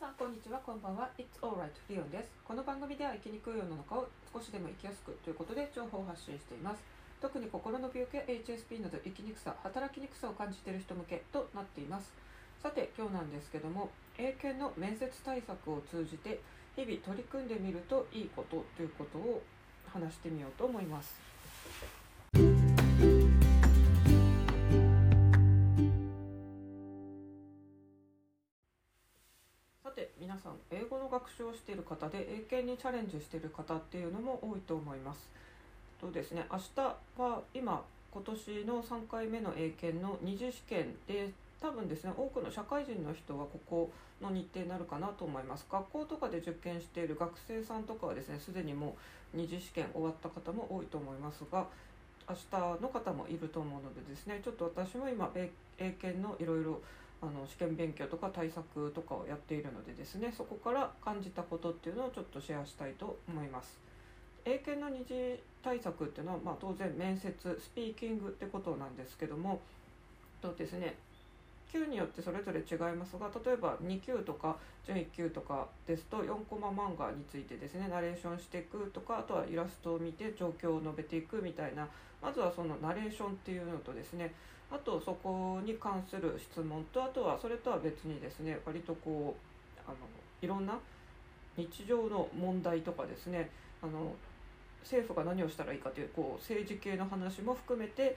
さんこんにちは、こんばんは。 It's alright リオンです。この番組では生きにくい世の中を少しでも生きやすくということで情報を発信しています。特に心の病気や HSP など生きにくさ、働きにくさを感じている人向けとなっています。さて今日なんですけども、英検の面接対策を通じて日々取り組んでみるといいことということを話してみようと思います。皆さん、英語の学習をしている方で英検にチャレンジしている方っていうのも多いと思います。とですね、明日は今年の3回目の英検の2次試験で、多分ですね、多くの社会人の人はここの日程になるかなと思います。学校とかで受験している学生さんとかはですね、すでにもう2次試験終わった方も多いと思いますが、明日の方もいると思うのでですね、ちょっと私も今英検のいろいろ試験勉強とか対策とかをやっているのでですね、そこから感じたことっていうのをちょっとシェアしたいと思います。英検の二次対策っていうのは、当然面接、スピーキングってことなんですけども、とですね、級によってそれぞれ違いますが、例えば2級とか準1級とかですと4コマ漫画についてですね、ナレーションしていくとか、あとはイラストを見て状況を述べていくみたいな、まずはそのナレーションっていうのとですね、あとそこに関する質問と、あとはそれとは別にですね、割とこういろんな日常の問題とかですね、政府が何をしたらいいかという、政治系の話も含めて、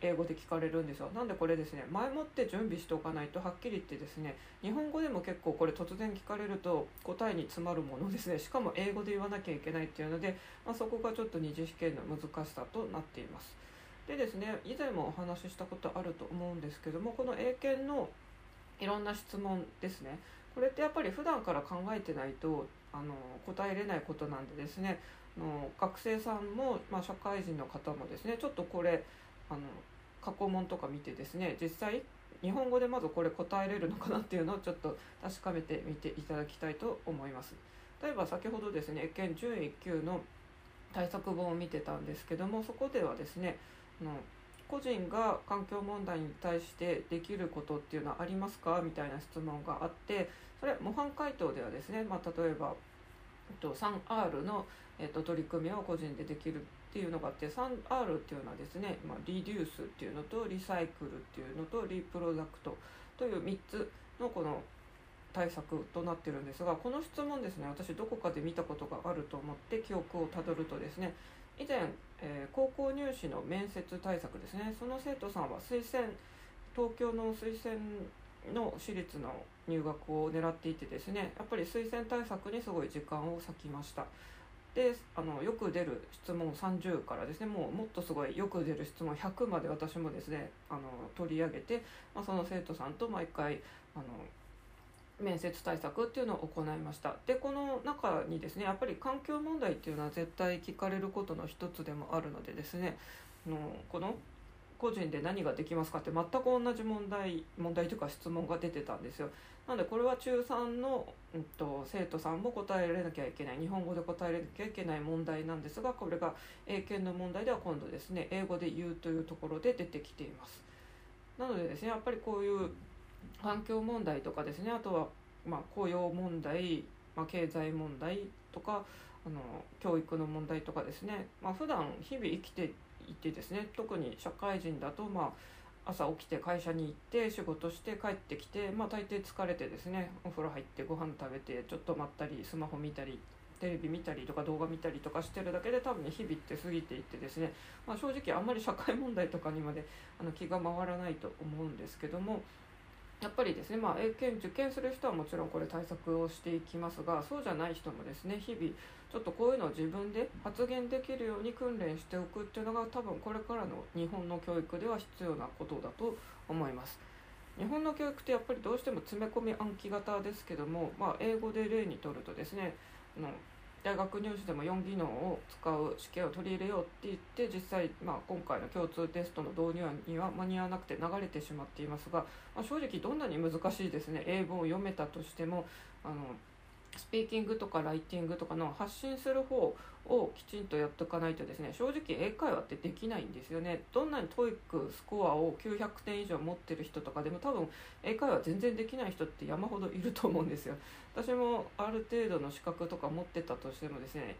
英語で聞かれるんですよ。なんでこれですね、前もって準備しておかないと、はっきり言ってですね、日本語でも結構これ突然聞かれると答えに詰まるものですね。しかも英語で言わなきゃいけないっていうので、そこがちょっと二次試験の難しさとなっています。でですね、以前もお話ししたことあると思うんですけども、この英検のいろんな質問ですね、これってやっぱり普段から考えてないと答えれないことなんでですね、学生さんも、社会人の方もですね、ちょっとこれ過去問とか見てですね、実際日本語でまずこれ答えれるのかなっていうのをちょっと確かめてみていただきたいと思います。例えば先ほどですね、英検準1級の対策本を見てたんですけども、そこではですね、個人が環境問題に対してできることっていうのはありますかみたいな質問があって、それ模範回答ではですね、例えば3R の、取り組みを個人でできるっていうのがあって、 3R っていうのはですね、リデュースっていうのとリサイクルっていうのとリプロダクトという3つのこの対策となってるんですが、この質問ですね、私どこかで見たことがあると思って記憶をたどるとですね、以前、高校入試の面接対策ですね、その生徒さんは東京の推薦の私立の入学を狙っていてですね、やっぱり推薦対策にすごい時間を割きました。でよく出る質問30からですね、もっとすごいよく出る質問100まで私もですね取り上げて、その生徒さんと毎回面接対策っていうのを行いました。でこの中にですね、やっぱり環境問題っていうのは絶対聞かれることの一つでもあるのでですね、この個人で何ができますかって全く同じ問題というか質問が出てたんですよ。なのでこれは中3の、生徒さんも答えられなきゃいけない、日本語で答えられなきゃいけない問題なんですが、これが英検の問題では今度ですね、英語で言うというところで出てきています。なのでですね、やっぱりこういう環境問題とかですね、あとは雇用問題、経済問題とか教育の問題とかですね、普段日々生きていてですね、特に社会人だと朝起きて会社に行って仕事して帰ってきて、大抵疲れてですね、お風呂入ってご飯食べてちょっと待ったり、スマホ見たりテレビ見たりとか動画見たりとかしてるだけで多分日々って過ぎていってですね、正直あんまり社会問題とかにまで気が回らないと思うんですけども、やっぱりですね、英検受験する人はもちろんこれ対策をしていきますが、そうじゃない人もですね、日々ちょっとこういうのを自分で発言できるように訓練しておくっていうのが、多分これからの日本の教育では必要なことだと思います。日本の教育ってやっぱりどうしても詰め込み暗記型ですけども、英語で例にとるとですね、大学入試でも4技能を使う試験を取り入れようって言って、実際、今回の共通テストの導入には間に合わなくて流れてしまっていますが、正直どんなに難しいですね、英文を読めたとしてもスピーキングとかライティングとかの発信する方をきちんとやっとかないとですね、正直英会話ってできないんですよね。どんなにTOEICスコアを900点以上持ってる人とかでも多分英会話全然できない人って山ほどいると思うんですよ。私もある程度の資格とか持ってたとしてもですね、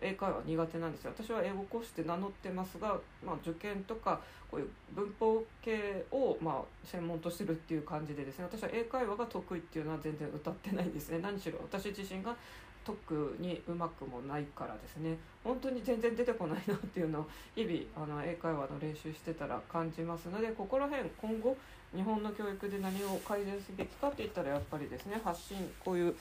英会話苦手なんですよ。私は英語講師って名乗ってますが、受験とかこういう文法系を専門としてるっていう感じでですね、私は英会話が得意っていうのは全然歌ってないんですね。何しろ私自身が特にうまくもないからですね、本当に全然出てこないなっていうのを日々英会話の練習してたら感じますので、ここら辺今後日本の教育で何を改善すべきかって言ったらやっぱりですね、発信、こういう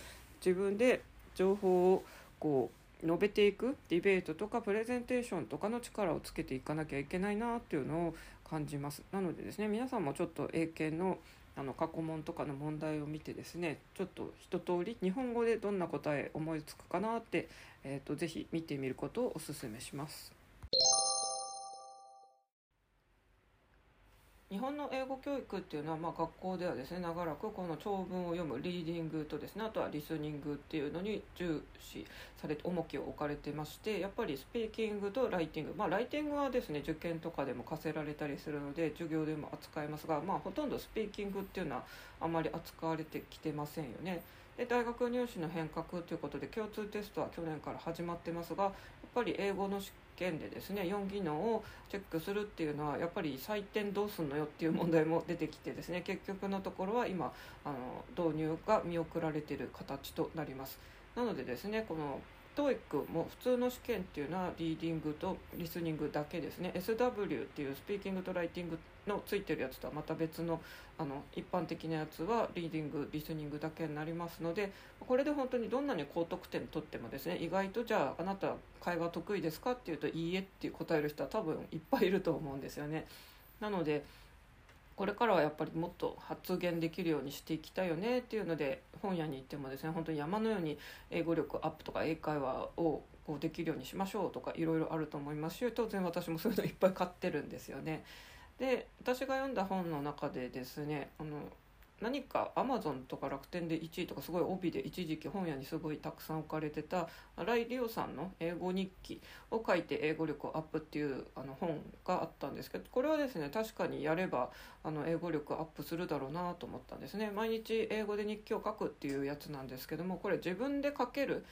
自分で情報をこう述べていくディベートとかプレゼンテーションとかの力をつけていかなきゃいけないなっていうのを感じます。なのでですね、皆さんもちょっと英検の過去問とかの問題を見てですね、ちょっと一通り日本語でどんな答え思いつくかなって、ぜひ見てみることをお勧めします。日本の英語教育っていうのは、学校ではですね、長らくこの長文を読むリーディングとですね、あとはリスニングっていうのに重視されて、重きを置かれてまして、やっぱりスピーキングとライティング、ライティングはですね受験とかでも課せられたりするので授業でも扱いますが、ほとんどスピーキングっていうのはあまり扱われてきてませんよね。で、大学入試の変革ということで共通テストは去年から始まってますが、やっぱり英語の試験でですね、4技能をチェックするっていうのはやっぱり採点どうすんのよっていう問題も出てきてですね、結局のところは今導入が見送られている形となります。なのでですね、このTOEICも普通の試験っていうのはリーディングとリスニングだけですね。 SW っていうスピーキングとライティングのついてるやつとはまた別の一般的なやつはリーディングリスニングだけになりますので、これで本当にどんなに高得点取ってもですね、意外とじゃああなた会話得意ですかっていうといいえって答える人は多分いっぱいいると思うんですよね。なのでこれからはやっぱりもっと発言できるようにしていきたいよねっていうので、本屋に行ってもですね、本当に山のように英語力アップとか英会話をこうできるようにしましょうとかいろいろあると思いますし、当然私もそういうのいっぱい買ってるんですよね。で、私が読んだ本の中でですね、何か Amazon とか楽天で1位とかすごい帯で一時期本屋にすごいたくさん置かれてた新井理央さんの英語日記を書いて英語力アップっていう本があったんですけど、これはですね確かにやれば英語力アップするだろうなと思ったんですね。毎日英語で日記を書くっていうやつなんですけども、これ自分で書ける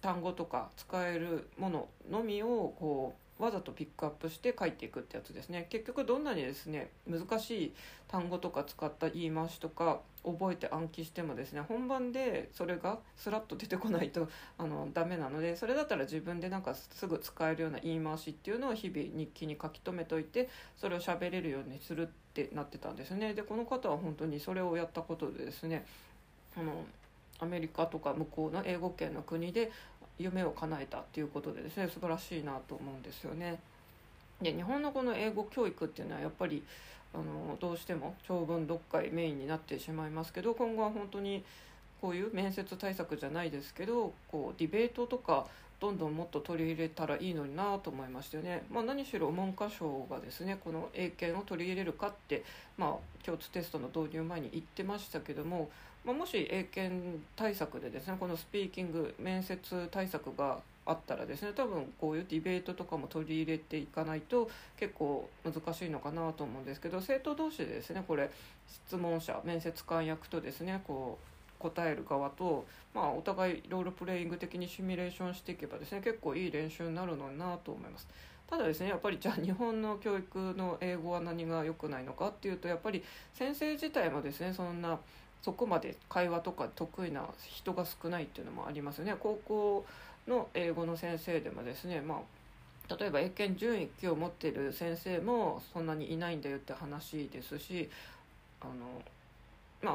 単語とか使えるもののみをこうわざとピックアップして書いていくってやつですね。結局どんなにですね難しい単語とか使った言い回しとか覚えて暗記してもですね、本番でそれがスラッと出てこないとダメなので、それだったら自分でなんかすぐ使えるような言い回しっていうのを日々日記に書き留めといて、それを喋れるようにするってなってたんですね。で、この方は本当にそれをやったことでですね、アメリカとか向こうの英語圏の国で夢を叶えたっていうことでですね、素晴らしいなと思うんですよね。で、日本のこの英語教育っていうのはやっぱりどうしても長文読解メインになってしまいますけど、今後は本当にこういう面接対策じゃないですけど、こうディベートとかどんどんもっと取り入れたらいいのになと思いましたよね。何しろ文科省がですねこの英検を取り入れるかって共通テストの導入前に言ってましたけども、もし英検対策でですねこのスピーキング面接対策があったらですね、多分こういうディベートとかも取り入れていかないと結構難しいのかなと思うんですけど、生徒同士でですねこれ質問者面接官役とですねこう答える側と、お互いロールプレイング的にシミュレーションしていけばですね結構いい練習になるのになと思います。ただですね、やっぱりじゃあ日本の教育の英語は何が良くないのかっていうと、やっぱり先生自体もですねそこまで会話とか得意な人が少ないっていうのもありますよね。高校の英語の先生でもですね、例えば英検準1級を持っている先生もそんなにいないんだよって話ですし、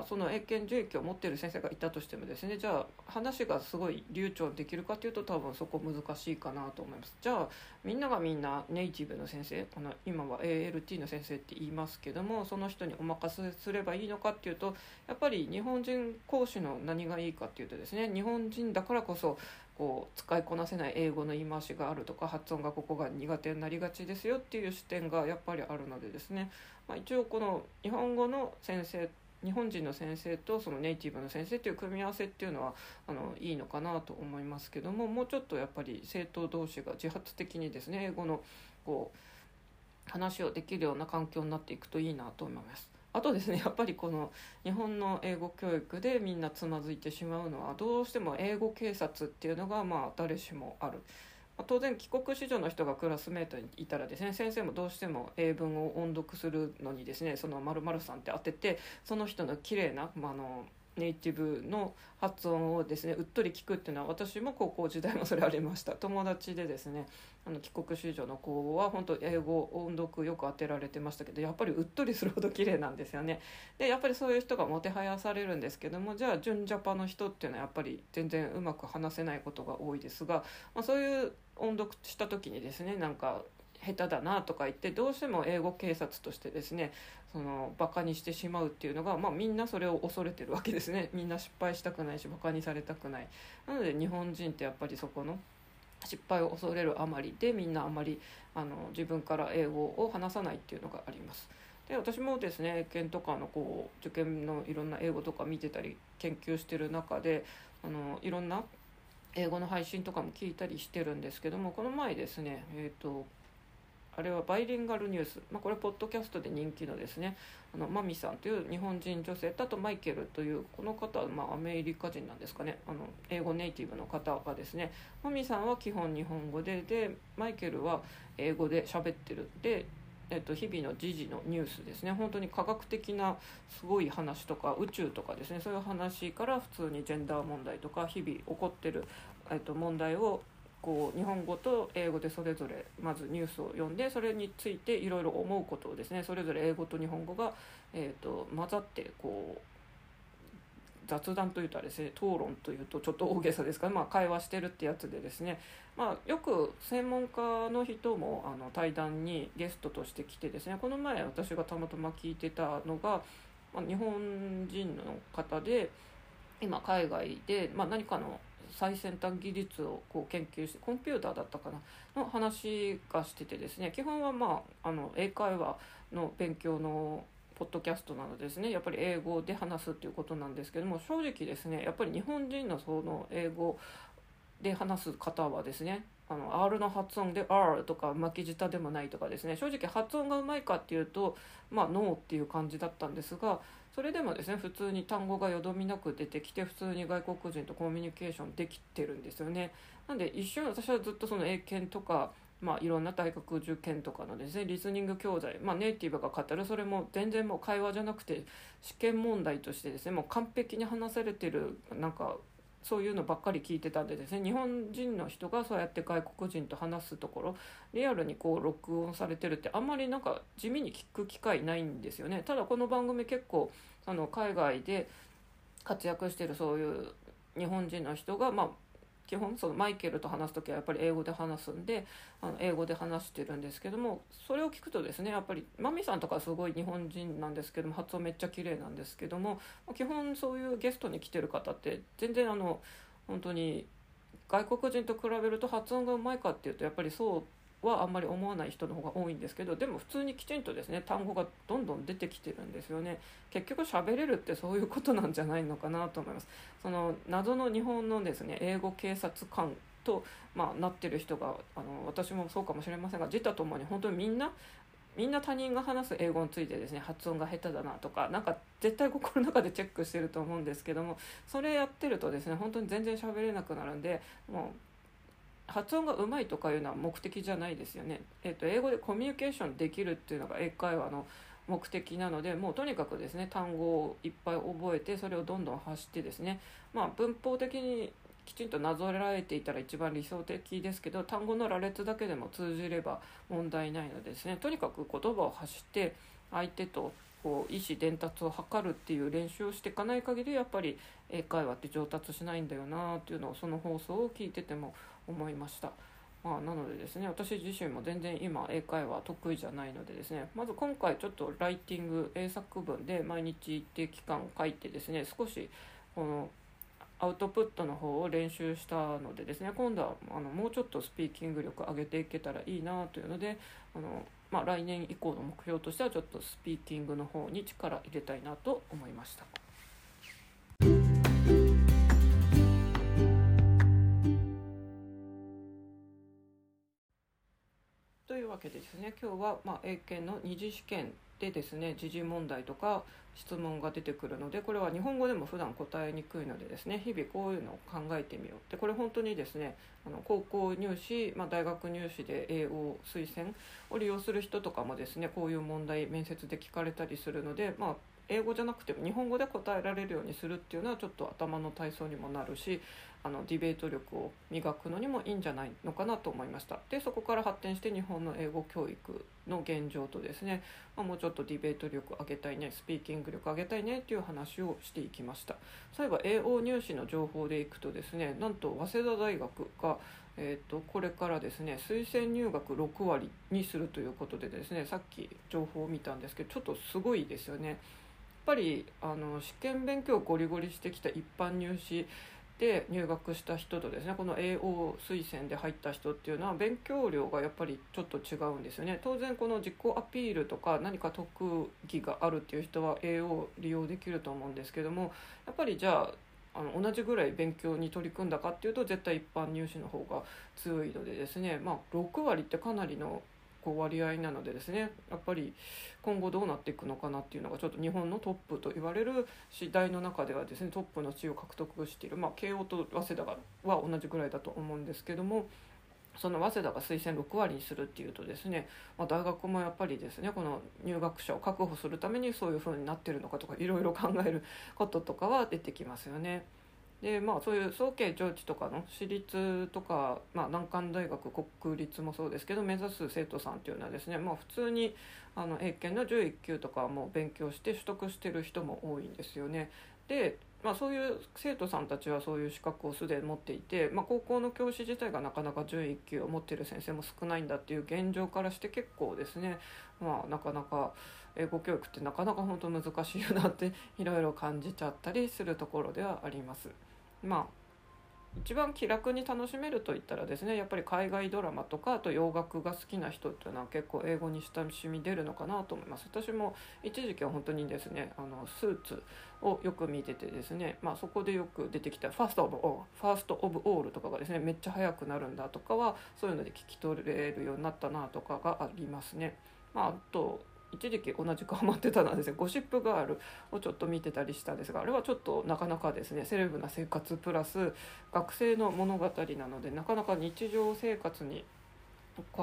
その英検準1級を持っている先生がいたとしてもですね、じゃあ話がすごい流暢できるかというと多分そこ難しいかなと思います。じゃあみんながみんなネイティブの先生、今は ALT の先生って言いますけども、その人にお任せすればいいのかっていうと、やっぱり日本人講師の何がいいかっていうとですね、日本人だからこそこう使いこなせない英語の言い回しがあるとか、発音がここが苦手になりがちですよっていう視点がやっぱりあるのでですね、一応この日本語の先生日本人の先生とそのネイティブの先生という組み合わせっていうのはいいのかなと思いますけども、もうちょっとやっぱり生徒同士が自発的にですね英語のこう話をできるような環境になっていくといいなと思います。あとですね、やっぱりこの日本の英語教育でみんなつまずいてしまうのはどうしても英語警察っていうのが誰しもある。当然帰国子女の人がクラスメートにいたらですね、先生もどうしても英文を音読するのにですねその〇〇さんって当てて、その人の綺麗な、ネイティブの発音をですねうっとり聞くっていうのは、私も高校時代もそれありました。友達でですね帰国子女の子は本当英語音読よく当てられてましたけど、やっぱりうっとりするほど綺麗なんですよね。でやっぱりそういう人がもてはやされるんですけども、じゃあ純ジャパの人っていうのはやっぱり全然うまく話せないことが多いですが、そういう音読した時にですねなんか下手だなとか言ってどうしても英語警察としてですねバカにしてしまうっていうのが、みんなそれを恐れてるわけですね。みんな失敗したくないしバカにされたくない。なので日本人ってやっぱりそこの失敗を恐れるあまりでみんなあまり自分から英語を話さないっていうのがあります。で私もですね県とかのこう受験のいろんな英語とか見てたり研究してる中でいろんな英語の配信とかも聞いたりしてるんですけども、この前ですねあれはバイリンガルニュース、これポッドキャストで人気のですねマミさんという日本人女性と、あとマイケルというこの方はアメリカ人なんですかね、英語ネイティブの方がですね、マミさんは基本日本語でマイケルは英語で喋ってるで、日々の時事のニュースですね、本当に科学的なすごい話とか宇宙とかですねそういう話から普通にジェンダー問題とか日々起こってる、問題をこう日本語と英語でそれぞれまずニュースを読んで、それについていろいろ思うことをですねそれぞれ英語と日本語が、混ざってこう雑談というとあれですね、討論というとちょっと大げさですから、会話してるってやつでですね、よく専門家の人も対談にゲストとして来てですね、この前私がたまたま聞いてたのが、日本人の方で今海外で、何かの最先端技術をこう研究してコンピューターだったかなの話がしててですね、基本は英会話の勉強のポッドキャストなのでですねやっぱり英語で話すっていうことなんですけども、正直ですねやっぱり日本人のその英語で話す方はですねR の発音で R とか巻き舌でもないとかですね、正直発音がうまいかっていうとノーっていう感じだったんですが、それでもですね普通に単語がよどみなく出てきて普通に外国人とコミュニケーションできてるんですよね。なんで一瞬私はずっとその英検とかいろんな大学受験とかのですねリスニング教材、ネイティブが語るそれも全然もう会話じゃなくて試験問題としてですねもう完璧に話されてるなんかそういうのばっかり聞いてたんでですね、日本人の人がそうやって外国人と話すところリアルにこう録音されてるってあんまりなんか地味に聞く機会ないんですよね。ただこの番組結構海外で活躍してるそういう日本人の人が基本そのマイケルと話すときはやっぱり英語で話すんで英語で話してるんですけども、それを聞くとですねやっぱりマミさんとかすごい日本人なんですけども発音めっちゃ綺麗なんですけども、基本そういうゲストに来てる方って全然本当に外国人と比べると発音がうまいかっていうとやっぱりそうはあんまり思わない人の方が多いんですけど、でも普通にきちんとですね単語がどんどん出てきてるんですよね。結局喋れるってそういうことなんじゃないのかなと思います。その謎の日本のですね英語警察官と、なってる人が私もそうかもしれませんが、自他ともに本当にみんな他人が話す英語についてですね発音が下手だなとかなんか絶対心の中でチェックしてると思うんですけども、それやってるとですね本当に全然喋れなくなるんで、もう発音がうまいとかいうのは目的じゃないですよね。英語でコミュニケーションできるっていうのが英会話の目的なので、もうとにかくですね単語をいっぱい覚えてそれをどんどん発してですね、文法的にきちんとなぞらえていたら一番理想的ですけど、単語の羅列だけでも通じれば問題ないのでですね、とにかく言葉を発して相手とこう意思伝達を図るっていう練習をしていかない限りやっぱり英会話って上達しないんだよなっていうのをその放送を聞いてても思いました。なのでですね私自身も全然今英会話得意じゃないのでですね、まず今回ちょっとライティング英作文で毎日一定期間書いてですね少しこのアウトプットの方を練習したのでですね、今度はもうちょっとスピーキング力上げていけたらいいなというのでまあ、来年以降の目標としてはちょっとスピーキングの方に力入れたいなと思いました。というわけでですね、今日はまあ英検の二次試験でですね、時事問題とか質問が出てくるので、これは日本語でも普段答えにくいのでですね、日々こういうのを考えてみよう。でこれ本当にですね、高校入試、大学入試で英語推薦を利用する人とかもですね、こういう問題面接で聞かれたりするので、英語じゃなくても日本語で答えられるようにするっていうのはちょっと頭の体操にもなるし、ディベート力を磨くのにもいいんじゃないのかなと思いました。でそこから発展して日本の英語教育の現状とですね、もうちょっとディベート力上げたいね、スピーキング力上げたいねっていう話をしていきました。そういえばAO入試の情報でいくとですね、なんと早稲田大学がこれからですね、推薦入学6割にするということでですね、さっき情報を見たんですけど、ちょっとすごいですよね。やっぱり試験勉強をゴリゴリしてきた一般入試で入学した人とですね、この AO 推薦で入った人っていうのは勉強量がやっぱりちょっと違うんですよね。当然この自己アピールとか何か特技があるっていう人は AO を利用できると思うんですけども、やっぱりじゃあ同じぐらい勉強に取り組んだかっていうと絶対一般入試の方が強いのでですね、6割ってかなりの割合なのでですね、やっぱり今後どうなっていくのかなっていうのが、ちょっと日本のトップと言われる次第の中ではですね、トップの地位を獲得している、慶応と早稲田は同じぐらいだと思うんですけども、その早稲田が推薦6割にするっていうとですね、大学もやっぱりですね、この入学者を確保するためにそういう風になってるのかとか、いろいろ考えることとかは出てきますよね。でそういう早慶上智とかの私立とか、難関大学国立もそうですけど、目指す生徒さんっていうのはですね、普通に英検の11級とかも勉強して取得してる人も多いんですよね。でそういう生徒さんたちはそういう資格をすでに持っていて、高校の教師自体がなかなか11級を持っている先生も少ないんだっていう現状からして、結構ですね、なかなか英語教育ってなかなか本当難しいなっていろいろ感じちゃったりするところではあります。一番気楽に楽しめるといったらですね、やっぱり海外ドラマとか、あと洋楽が好きな人っていうのは結構英語に親しみ出るのかなと思います。私も一時期は本当にですね、スーツをよく見ててですね、そこでよく出てきたファーストオブオールとかがですね、めっちゃ速くなるんだとかは、そういうので聞き取れるようになったなとかがありますね。あと一時期同じくハマってたのはですね、ゴシップガールをちょっと見てたりしたんですが、あれはちょっとなかなかですね、セレブな生活プラス学生の物語なので、なかなか日常生活に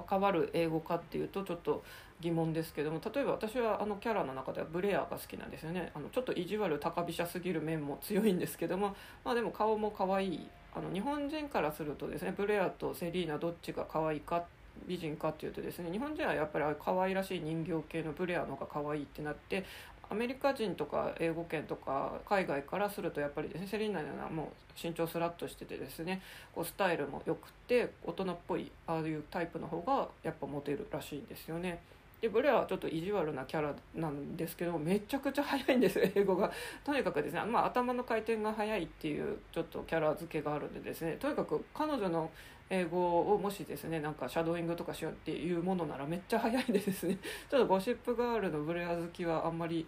関わる英語かっていうとちょっと疑問ですけども、例えば私はキャラの中ではブレアが好きなんですよね。ちょっと意地悪高飛車すぎる面も強いんですけども、でも顔も可愛い。日本人からするとですね、ブレアとセリーナどっちが可愛いか美人かっていうとですね、日本人はやっぱり可愛らしい人形系のブレアの方が可愛いってなって、アメリカ人とか英語圏とか海外からするとやっぱりですね、セリーナのようなもう身長スラッとしててですね、こうスタイルも良くて大人っぽい、ああいうタイプの方がやっぱモテるらしいんですよね。でブレアはちょっと意地悪なキャラなんですけど、めちゃくちゃ早いんですよ、英語が。とにかくですね、頭の回転が早いっていうちょっとキャラ付けがあるんでですね、とにかく彼女の英語をもしですね、なんかシャドーイングとかしようっていうものならめっちゃ早いんでですね、ちょっとゴシップガールのブレア好きはあんまり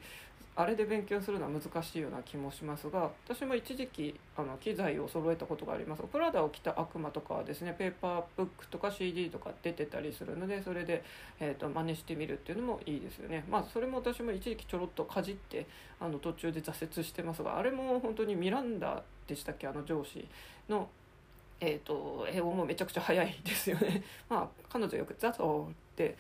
あれで勉強するのは難しいような気もしますが、私も一時期機材を揃えたことがあります。プラダを着た悪魔とかはですね、ペーパーブックとか CD とか出てたりするので、それで、真似してみるっていうのもいいですよね。それも私も一時期ちょろっとかじって途中で挫折してますが、あれも本当にミランダでしたっけ、上司の英語もめちゃくちゃ早いですよね。彼女よく「That's all」って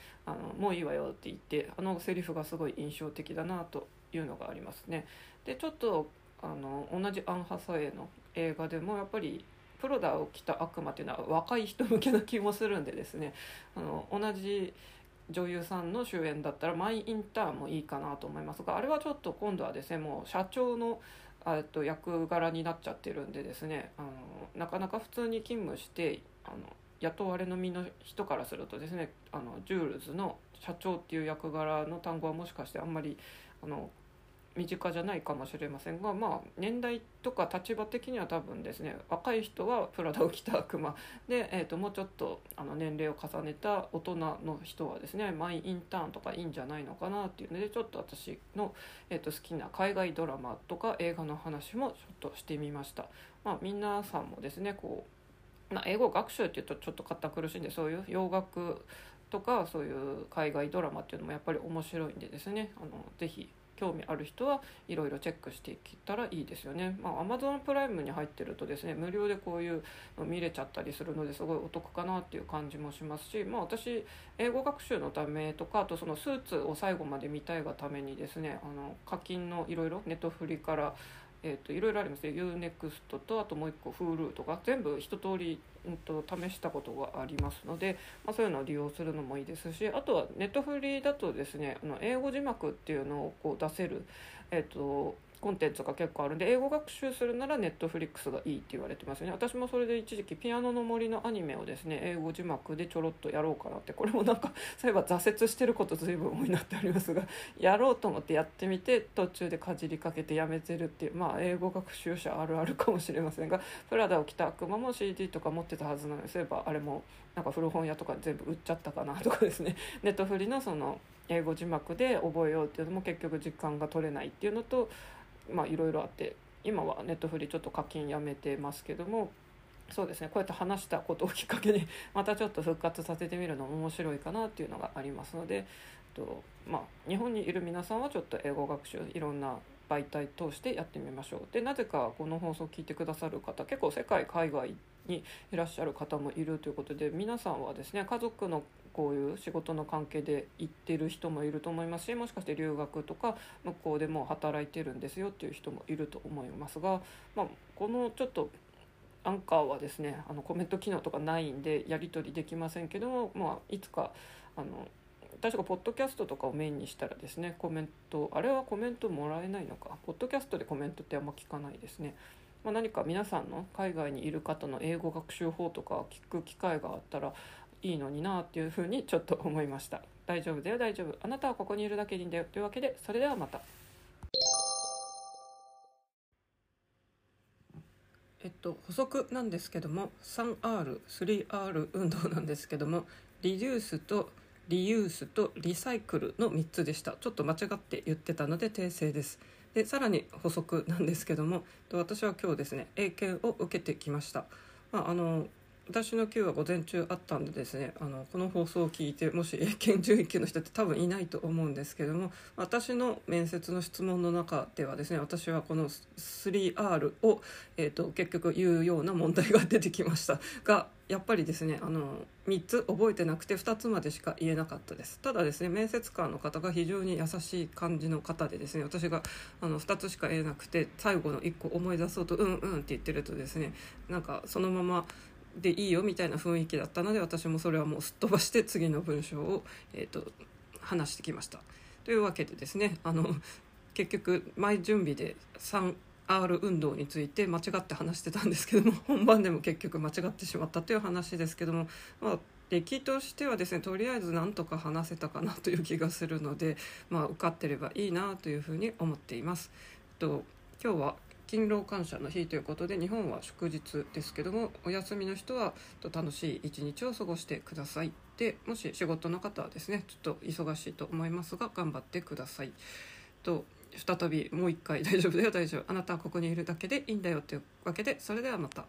もういいわよ」って言って、セリフがすごい印象的だなというのがありますね。でちょっと同じアン・ハサウェイの映画でもやっぱりプロダを着た悪魔っていうのは若い人向けな気もするんでですね、同じ女優さんの主演だったらマイ・インターンもいいかなと思いますが、あれはちょっと今度はですね、もう社長の役柄になっちゃってるんでですね、なかなか普通に勤務して雇われの身の人からするとですね、ジュールズの社長っていう役柄の単語はもしかしてあんまり身近じゃないかもしれませんが、まあ、年代とか立場的には多分ですね、若い人はプラダを着た悪魔で、もうちょっと年齢を重ねた大人の人はですね、マイ・インターンとかいいんじゃないのかなっていうので、ちょっと私の、好きな海外ドラマとか映画の話もちょっとしてみました。まあ、皆さんもですね、こう、まあ、英語学習っていうとちょっと堅苦しいんで、そういう洋楽とかそういう海外ドラマっていうのもやっぱり面白いんでですね、ぜひ興味ある人はいろいろチェックしていけたらいいですよね。まあ、Amazon プライムに入ってるとですね、無料でこういうの見れちゃったりするのですごいお得かなっていう感じもしますし、まあ、私英語学習のためとか、あとそのスーツを最後まで見たいがためにですね、課金のいろいろネットフリからいろいろありますね。 U-NEXT とあともう一個 Hulu とか全部一通り、試したことがありますので、まあ、そういうのを利用するのもいいですし、あとはネットフリだとですね、英語字幕っていうのをこう出せる、コンテンツが結構あるんで、英語学習するならネットフリックスがいいって言われてますよね。私もそれで一時期ピアノの森のアニメをですね、英語字幕でちょろっとやろうかなって、これもなんかそういえば挫折してること随分多いなってありますが、やろうと思ってやってみて途中でかじりかけてやめてるっていう、まあ英語学習者あるあるかもしれませんが、プラダを着た悪魔も CD とか持ってたはずなので、そういえばあれもなんか古本屋とか全部売っちゃったかなとかですね、ネットフリのその英語字幕で覚えようっていうのも結局時間が取れないっていうのと、まあいろいろあって、今はネットフリちょっと課金やめてますけども、そうですね、こうやって話したことをきっかけにまたちょっと復活させてみるのも面白いかなっていうのがありますので、まあ日本にいる皆さんはちょっと英語学習いろんな媒体通してやってみましょう。で、なぜかこの放送を聞いてくださる方、結構世界海外にいらっしゃる方もいるということで、皆さんはですね、家族のこういう仕事の関係で行ってる人もいると思いますし、もしかして留学とか向こうでもう働いてるんですよっていう人もいると思いますが、まあ、このちょっとアンカーはですね、コメント機能とかないんでやり取りできませんけども、まあ、いつか確かポッドキャストとかをメインにしたらですね、コメント、あれはコメントもらえないのか、ポッドキャストでコメントってあんま聞かないですね。まあ、何か皆さんの海外にいる方の英語学習法とか聞く機会があったらいいのになっていうふうにちょっと思いました。大丈夫だよ大丈夫、あなたはここにいるだけでいいんだよというわけで、それではまた。補足なんですけども、 3R、 3R 運動なんですけども、リデュースとリユースとリサイクルの3つでした。ちょっと間違って言ってたので訂正です。で、さらに補足なんですけども、私は今日ですね、英検を受けてきました。まあ、私の級は午前中あったんでですね、この放送を聞いてもし英検11級の人って多分いないと思うんですけども、私の面接の質問の中ではですね、私はこの 3R を、結局言うような問題が出てきましたが、やっぱりですね、3つ覚えてなくて2つまでしか言えなかったです。ただですね、面接官の方が非常に優しい感じの方でですね、私が2つしか言えなくて、最後の1個思い出そうとうんうんって言ってるとですね、なんかそのままでいいよみたいな雰囲気だったので、私もそれはもうすっ飛ばして次の文章を、話してきました。というわけでですね、結局前準備で3R 運動について間違って話してたんですけども、本番でも結局間違ってしまったという話ですけども、まあ、出来としてはですね、とりあえずなんとか話せたかなという気がするので、まあ、受かってればいいなというふうに思っています。今日は勤労感謝の日ということで、日本は祝日ですけども、お休みの人は楽しい一日を過ごしてください。で、もし仕事の方はですね、ちょっと忙しいと思いますが頑張ってください。再びもう一回大丈夫だよ大丈夫、あなたはここにいるだけでいいんだよというわけで、それではまた。